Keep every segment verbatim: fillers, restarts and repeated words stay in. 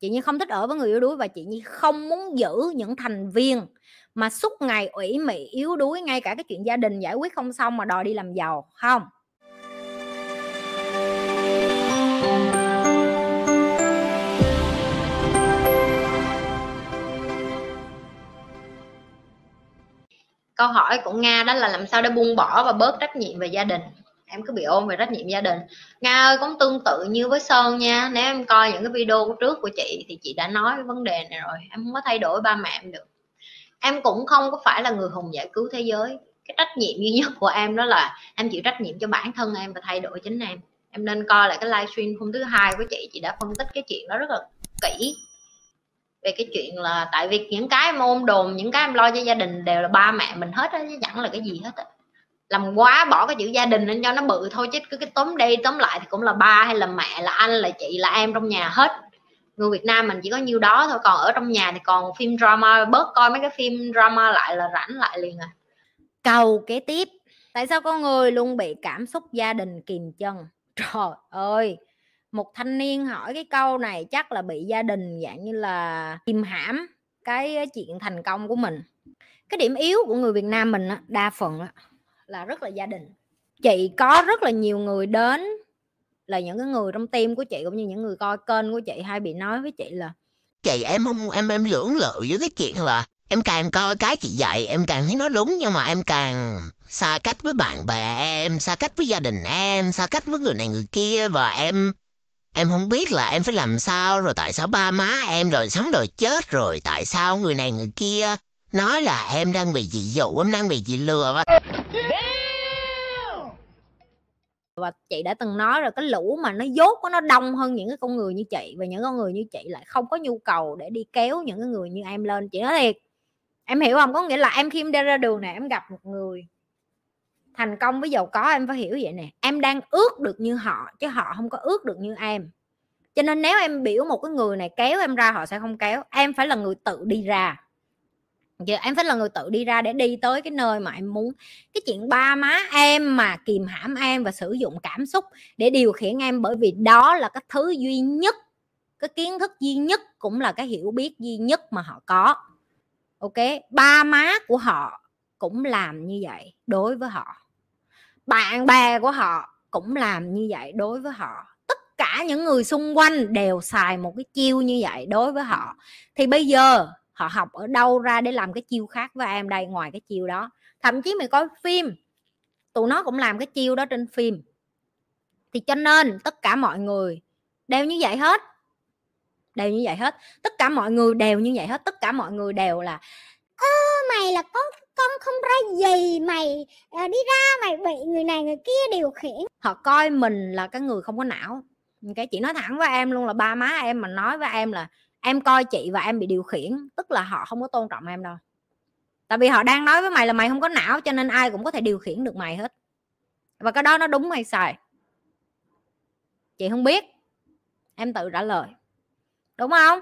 Chị Nhi không thích ở với người yếu đuối và chị Nhi không muốn giữ những thành viên mà suốt ngày ủy mị yếu đuối, ngay cả cái chuyện gia đình giải quyết không xong mà đòi đi làm giàu, không. Câu hỏi của Nga đó là làm sao để buông bỏ và bớt trách nhiệm về gia đình. Em cứ bị ôm về trách nhiệm gia đình. Nga ơi, cũng tương tự như với Sơn nha. Nếu em coi những cái video trước của chị thì chị đã nói vấn đề này rồi. Em không có thay đổi ba mẹ em được. Em cũng không có phải là người hùng giải cứu thế giới. Cái trách nhiệm duy nhất của em đó là em chịu trách nhiệm cho bản thân em và thay đổi chính em. Em nên coi lại cái livestream hôm thứ hai của chị. Chị đã phân tích cái chuyện đó rất là kỹ. Về cái chuyện là tại vì những cái em ôm đồn, những cái em lo cho gia đình đều là ba mẹ mình hết á, chứ chẳng là cái gì hết á. Làm quá bỏ cái chữ gia đình lên cho nó bự thôi, chứ cứ cái tóm đi tóm lại thì cũng là ba hay là mẹ, là anh, là chị, là em trong nhà hết. Người Việt Nam mình chỉ có nhiêu đó thôi, còn ở trong nhà thì còn phim drama, bớt coi mấy cái phim drama lại là rảnh lại liền à. Câu kế tiếp, tại sao con người luôn bị cảm xúc gia đình kìm chân? Trời ơi, một thanh niên hỏi cái câu này chắc là bị gia đình dạng như là kìm hãm cái chuyện thành công của mình. Cái điểm yếu của người Việt Nam mình á, đa phần á, là rất là gia đình. Chị có rất là nhiều người đến, là những cái người trong team của chị cũng như những người coi kênh của chị hay bị nói với chị là chị em không em em lưỡng lự với cái chuyện là em càng coi cái chị dạy em càng thấy nó đúng, nhưng mà em càng xa cách với bạn bè em, xa cách với gia đình em, xa cách với người này người kia, và em em không biết là em phải làm sao. Rồi tại sao ba má em rồi sống rồi chết, rồi tại sao người này người kia nói là em đang bị chị dụ, em đang bị chị lừa. Và và chị đã từng nói rồi, cái lũ mà nó dốt của nó đông hơn những cái con người như chị, và những con người như chị lại không có nhu cầu để đi kéo những cái người như em lên. Chị nói thiệt, em hiểu không? Có nghĩa là em khi em đi ra đường này, em gặp một người thành công với giàu có, em phải hiểu vậy nè, em đang ước được như họ chứ họ không có ước được như em. Cho nên nếu em biểu một cái người này kéo em ra, họ sẽ không kéo. Em phải là người tự đi ra. Giờ em phải là người tự đi ra để đi tới cái nơi mà em muốn. Cái chuyện ba má em mà kìm hãm em và sử dụng cảm xúc để điều khiển em, bởi vì đó là cái thứ duy nhất, cái kiến thức duy nhất, cũng là cái hiểu biết duy nhất mà họ có. Ok, ba má của họ cũng làm như vậy đối với họ, bạn bè của họ cũng làm như vậy đối với họ, tất cả những người xung quanh đều xài một cái chiêu như vậy đối với họ. Thì bây giờ họ học ở đâu ra để làm cái chiêu khác với em đây, ngoài cái chiêu đó? Thậm chí mày coi phim, tụi nó cũng làm cái chiêu đó trên phim. Thì cho nên tất cả mọi người đều như vậy hết, đều như vậy hết, tất cả mọi người đều như vậy hết, tất cả mọi người đều là ơ mày là con con không ra gì, mày đi ra mày bị người này người kia điều khiển. Họ coi mình là cái người không có não. Cái chị nói thẳng với em luôn là ba má em mà nói với em là em coi chị và em bị điều khiển, tức là họ không có tôn trọng em đâu. Tại vì họ đang nói với mày là mày không có não, cho nên ai cũng có thể điều khiển được mày hết. Và cái đó nó đúng hay sai chị không biết, em tự trả lời, đúng không?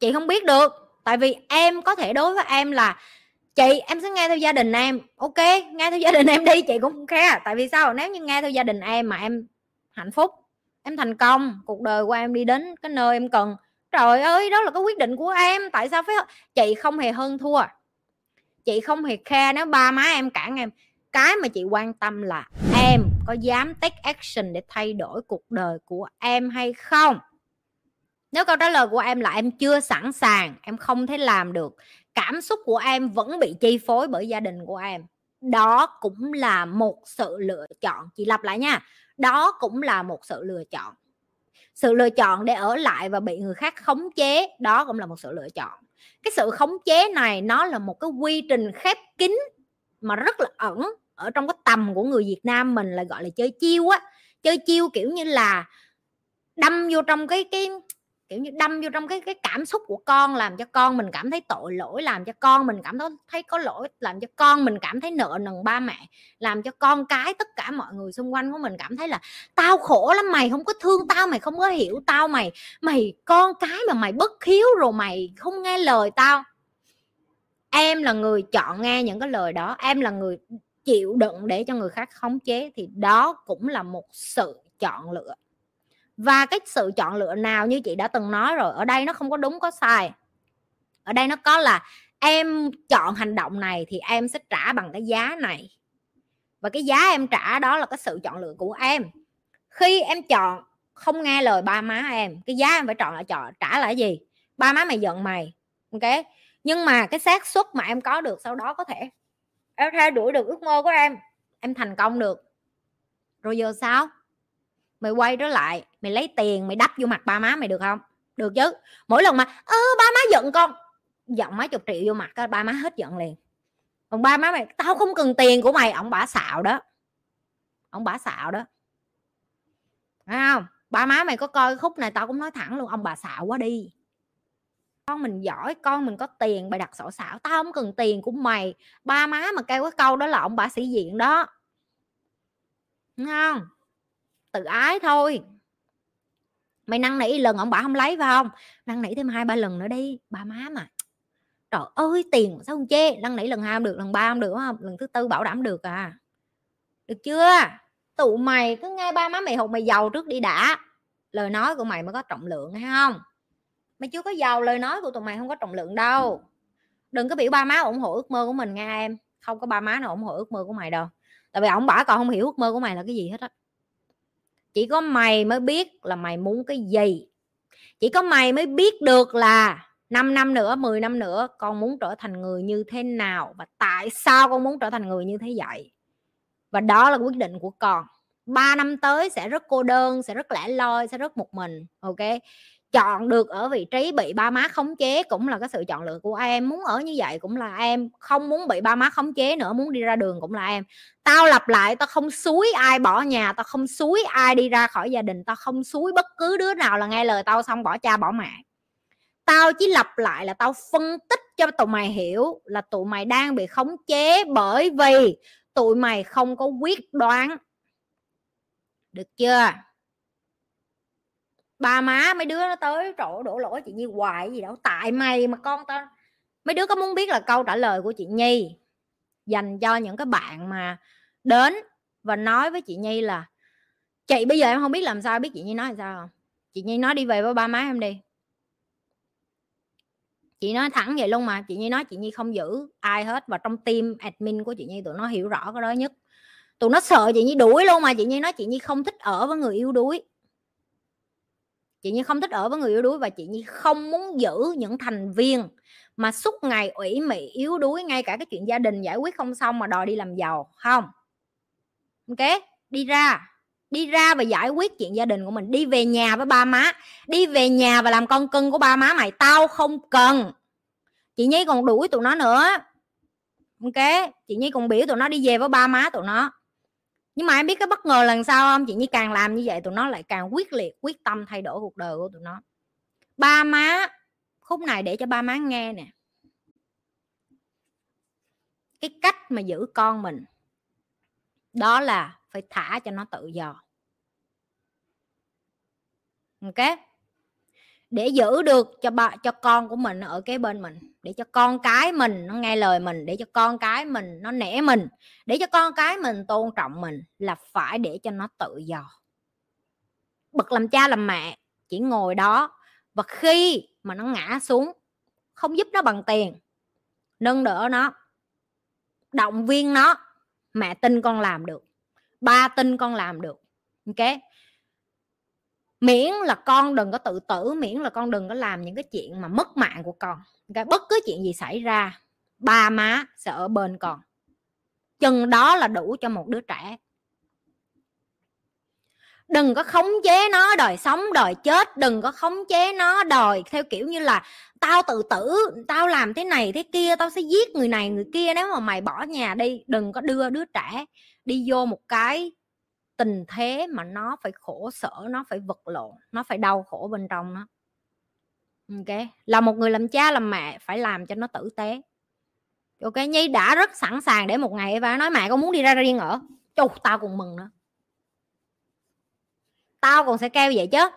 Chị không biết được. Tại vì em có thể đối với em là chị, em sẽ nghe theo gia đình em. Ok, nghe theo gia đình em đi, chị cũng không care. Tại vì sao? Nếu như nghe theo gia đình em mà em hạnh phúc, em thành công, cuộc đời của em đi đến cái nơi em cần, trời ơi, đó là cái quyết định của em. Tại sao phải? Chị không hề hơn thua, chị không hề care nếu ba má em cản em. Cái mà chị quan tâm là em có dám take action để thay đổi cuộc đời của em hay không. Nếu câu trả lời của em là em chưa sẵn sàng, em không thể làm được, cảm xúc của em vẫn bị chi phối bởi gia đình của em, đó cũng là một sự lựa chọn. Chị lặp lại nha, đó cũng là một sự lựa chọn. Sự lựa chọn để ở lại và bị người khác khống chế, đó cũng là một sự lựa chọn. Cái sự khống chế này nó là một cái quy trình khép kín mà rất là ẩn. Ở trong cái tầm của người Việt Nam mình là gọi là chơi chiêu á. Chơi chiêu kiểu như là đâm vô trong cái cái kiểu như đâm vô trong cái cái cảm xúc của con, làm cho con mình cảm thấy tội lỗi, làm cho con mình cảm thấy có lỗi, làm cho con mình cảm thấy nợ nần ba mẹ, làm cho con cái tất cả mọi người xung quanh của mình cảm thấy là tao khổ lắm, mày không có thương tao, mày không có hiểu tao, mày mày con cái mà mày bất hiếu rồi, mày không nghe lời tao. Em là người chọn nghe những cái lời đó, em là người chịu đựng để cho người khác khống chế, thì đó cũng là một sự chọn lựa. Và cái sự chọn lựa nào như chị đã từng nói rồi, ở đây nó không có đúng có sai. Ở đây nó có là em chọn hành động này thì em sẽ trả bằng cái giá này. Và cái giá em trả đó là cái sự chọn lựa của em. Khi em chọn không nghe lời ba má em, cái giá em phải chọn là chọn trả là cái gì? Ba má mày giận mày, ok. Nhưng mà cái xác suất mà em có được sau đó có thể em theo đuổi được ước mơ của em, em thành công được. Rồi giờ sao? Mày quay trở lại, mày lấy tiền, mày đắp vô mặt ba má mày được không? Được chứ. Mỗi lần mà ơ ba má giận con, giận mấy chục triệu vô mặt, ba má hết giận liền. Còn ba má mày, tao không cần tiền của mày, ông bả xạo đó. Ông bả xạo đó. Thấy không? Ba má mày có coi khúc này tao cũng nói thẳng luôn, ông bà xạo quá đi. Con mình giỏi, con mình có tiền, bà đặt sổ xạo, tao không cần tiền của mày. Ba má mà kêu cái câu đó là ông bà sĩ diện đó. Đúng không? Tự ái thôi. Mày năn nỉ lần ông bà không lấy phải không? Năn nỉ thêm hai ba lần nữa đi, ba má mà. Trời ơi tiền sao không chê, năn nỉ lần hai không được, lần ba không được không? Lần thứ tư bảo đảm được à. Được chưa? Tụi mày cứ nghe ba má mày hụt mày giàu trước đi đã. Lời nói của mày mới có trọng lượng hay không? Mày chưa có giàu, lời nói của tụi mày không có trọng lượng đâu. Đừng có biểu ba má ủng hộ ước mơ của mình nghe em. Không có ba má nào ủng hộ ước mơ của mày đâu. Tại vì ổng bả còn không hiểu ước mơ của mày là cái gì hết á. Chỉ có mày mới biết là mày muốn cái gì. Chỉ có mày mới biết được là năm năm nữa, mười năm nữa con muốn trở thành người như thế nào. Và tại sao con muốn trở thành người như thế vậy. Và đó là quyết định của con. Ba năm tới sẽ rất cô đơn, sẽ rất lẻ loi, sẽ rất một mình. Ok. Chọn được ở vị trí bị ba má khống chế cũng là cái sự chọn lựa của em. Muốn ở như vậy cũng là em. Không muốn bị ba má khống chế nữa, muốn đi ra đường cũng là em. Tao lặp lại, tao không xúi ai bỏ nhà, tao không xúi ai đi ra khỏi gia đình, tao không xúi bất cứ đứa nào là nghe lời tao xong bỏ cha bỏ mẹ. Tao chỉ lặp lại là tao phân tích cho tụi mày hiểu là tụi mày đang bị khống chế bởi vì tụi mày không có quyết đoán. Được chưa? Ba má mấy đứa nó tới trổ đổ lỗi chị Nhi hoài gì đâu. Tại mày mà con tao. Mấy đứa có muốn biết là câu trả lời của chị Nhi dành cho những cái bạn mà đến và nói với chị Nhi là chị bây giờ em không biết làm sao. Biết chị Nhi nói làm sao không? Chị Nhi nói đi về với ba má em đi. Chị nói thẳng vậy luôn mà. Chị Nhi nói chị Nhi không giữ ai hết. Và trong team admin của chị Nhi tụi nó hiểu rõ cái đó nhất. Tụi nó sợ chị Nhi đuổi luôn mà. Chị Nhi nói chị Nhi không thích ở với người yếu đuối. Chị Nhi không thích ở với người yếu đuối. Và chị Nhi không muốn giữ những thành viên mà suốt ngày ủy mị yếu đuối. Ngay cả cái chuyện gia đình giải quyết không xong mà đòi đi làm giàu. Không. Ok. Đi ra. Đi ra và giải quyết chuyện gia đình của mình. Đi về nhà với ba má. Đi về nhà và làm con cưng của ba má mày. Tao không cần. Chị Nhi còn đuổi tụi nó nữa. Ok. Chị Nhi còn biểu tụi nó đi về với ba má tụi nó. Nhưng mà em biết cái bất ngờ lần sau không? Chị Nhi càng làm như vậy tụi nó lại càng quyết liệt, quyết tâm thay đổi cuộc đời của tụi nó. Ba má, khúc này để cho ba má nghe nè. Cái cách mà giữ con mình đó là phải thả cho nó tự do. Ok. Để giữ được cho ba, cho con của mình nó ở kế bên mình, để cho con cái mình nó nghe lời mình, để cho con cái mình nó nể mình, để cho con cái mình tôn trọng mình là phải để cho nó tự do. Bậc làm cha làm mẹ chỉ ngồi đó và khi mà nó ngã xuống không giúp nó bằng tiền, nâng đỡ nó, động viên nó. Mẹ tin con làm được, ba tin con làm được. Ok. Miễn là con đừng có tự tử, miễn là con đừng có làm những cái chuyện mà mất mạng của con. Cái bất cứ chuyện gì xảy ra, ba má sẽ ở bên con. Chừng đó là đủ cho một đứa trẻ. Đừng có khống chế nó đòi sống, đòi chết. Đừng có khống chế nó đòi theo kiểu như là tao tự tử, tao làm thế này, thế kia, tao sẽ giết người này, người kia nếu mà mày bỏ nhà đi. Đừng có đưa đứa trẻ đi vô một cái tình thế mà nó phải khổ sở, nó phải vật lộn, nó phải đau khổ bên trong nó. Ok. Là một người làm cha làm mẹ phải làm cho nó tử tế. Ok. Nhi đã rất sẵn sàng để một ngày và nói mẹ con muốn đi ra riêng ở. Chù, tao còn mừng nữa. Tao còn sẽ kêu vậy chứ.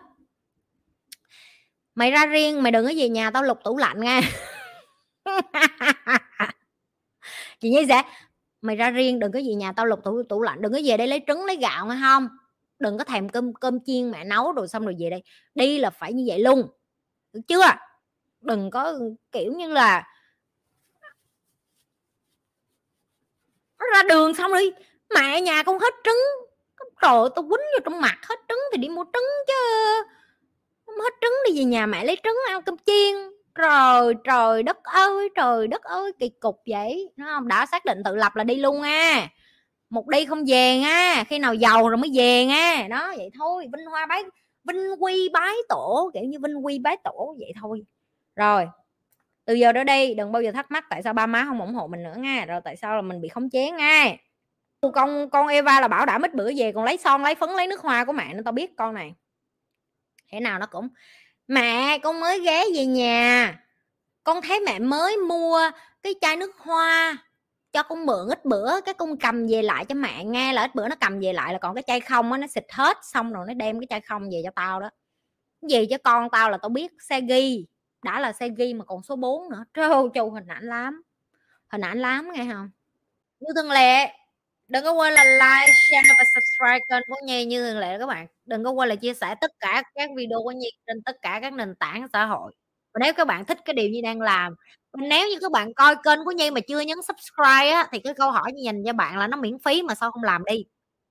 Mày ra riêng, mày đừng có về nhà tao lục tủ lạnh nghe. Chị Nhi sẽ mày ra riêng đừng có về nhà tao lục tủ tủ lạnh, đừng có về đây lấy trứng lấy gạo nghe không? đừng có thèm cơm cơm chiên mẹ nấu rồi xong rồi về đây đi là phải như vậy luôn, được chưa? Đừng có kiểu như là ra đường xong đi mẹ nhà con hết trứng, trời ơi tao quýnh vô trong mặt, hết trứng thì đi mua trứng chứ, hết trứng đi về nhà mẹ lấy trứng ăn cơm chiên. Trời trời đất ơi, trời đất ơi, kỳ cục vậy. Nó không, đã xác định tự lập là đi luôn à, một đi không về nha, khi nào giàu rồi mới về nha. Đó vậy thôi, vinh hoa bái vinh quy bái tổ, kiểu như vinh quy bái tổ vậy thôi. Rồi từ giờ đó đi đừng bao giờ thắc mắc tại sao ba má không ủng hộ mình nữa nha, rồi tại sao là mình bị khống chế nha. Con con Eva là bảo đảm ít bữa về còn lấy son lấy phấn lấy nước hoa của mẹ, nên tao biết con này thế nào nó cũng mẹ con mới ghé về nhà con thấy mẹ mới mua cái chai nước hoa cho con mượn ít bữa, cái con cầm về lại cho mẹ nghe, là ít bữa nó cầm về lại là còn cái chai không á, nó xịt hết xong rồi nó đem cái chai không về cho tao đó. Về cho con tao là tao biết xe ghi, đã là xe ghi mà còn số bốn nữa, trâu trâu hình ảnh lắm, hình ảnh lắm nghe không. Như thường lệ đừng có quên là like, share và subscribe kênh của Nhi, như thường lệ các bạn. Đừng có quên là chia sẻ tất cả các video của Nhi trên tất cả các nền tảng xã hội. Và nếu các bạn thích cái điều Nhi đang làm, nếu như các bạn coi kênh của Nhi mà chưa nhấn subscribe á, thì cái câu hỏi Nhi dành cho bạn là nó miễn phí mà sao không làm đi,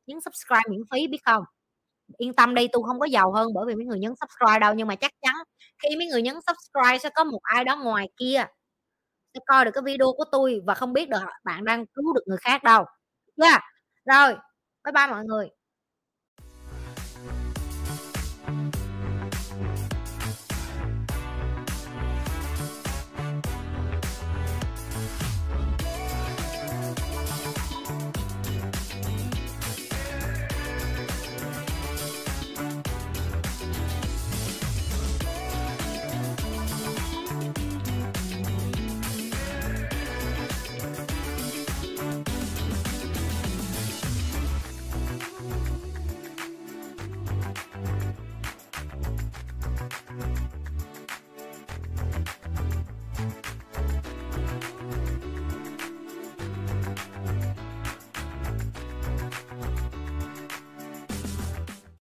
nhấn subscribe miễn phí biết không? Yên tâm đi, tôi không có giàu hơn bởi vì mấy người nhấn subscribe đâu, nhưng mà chắc chắn khi mấy người nhấn subscribe sẽ có một ai đó ngoài kia sẽ coi được cái video của tôi và không biết được bạn đang cứu được người khác đâu. Yeah. Rồi, bye bye mọi người.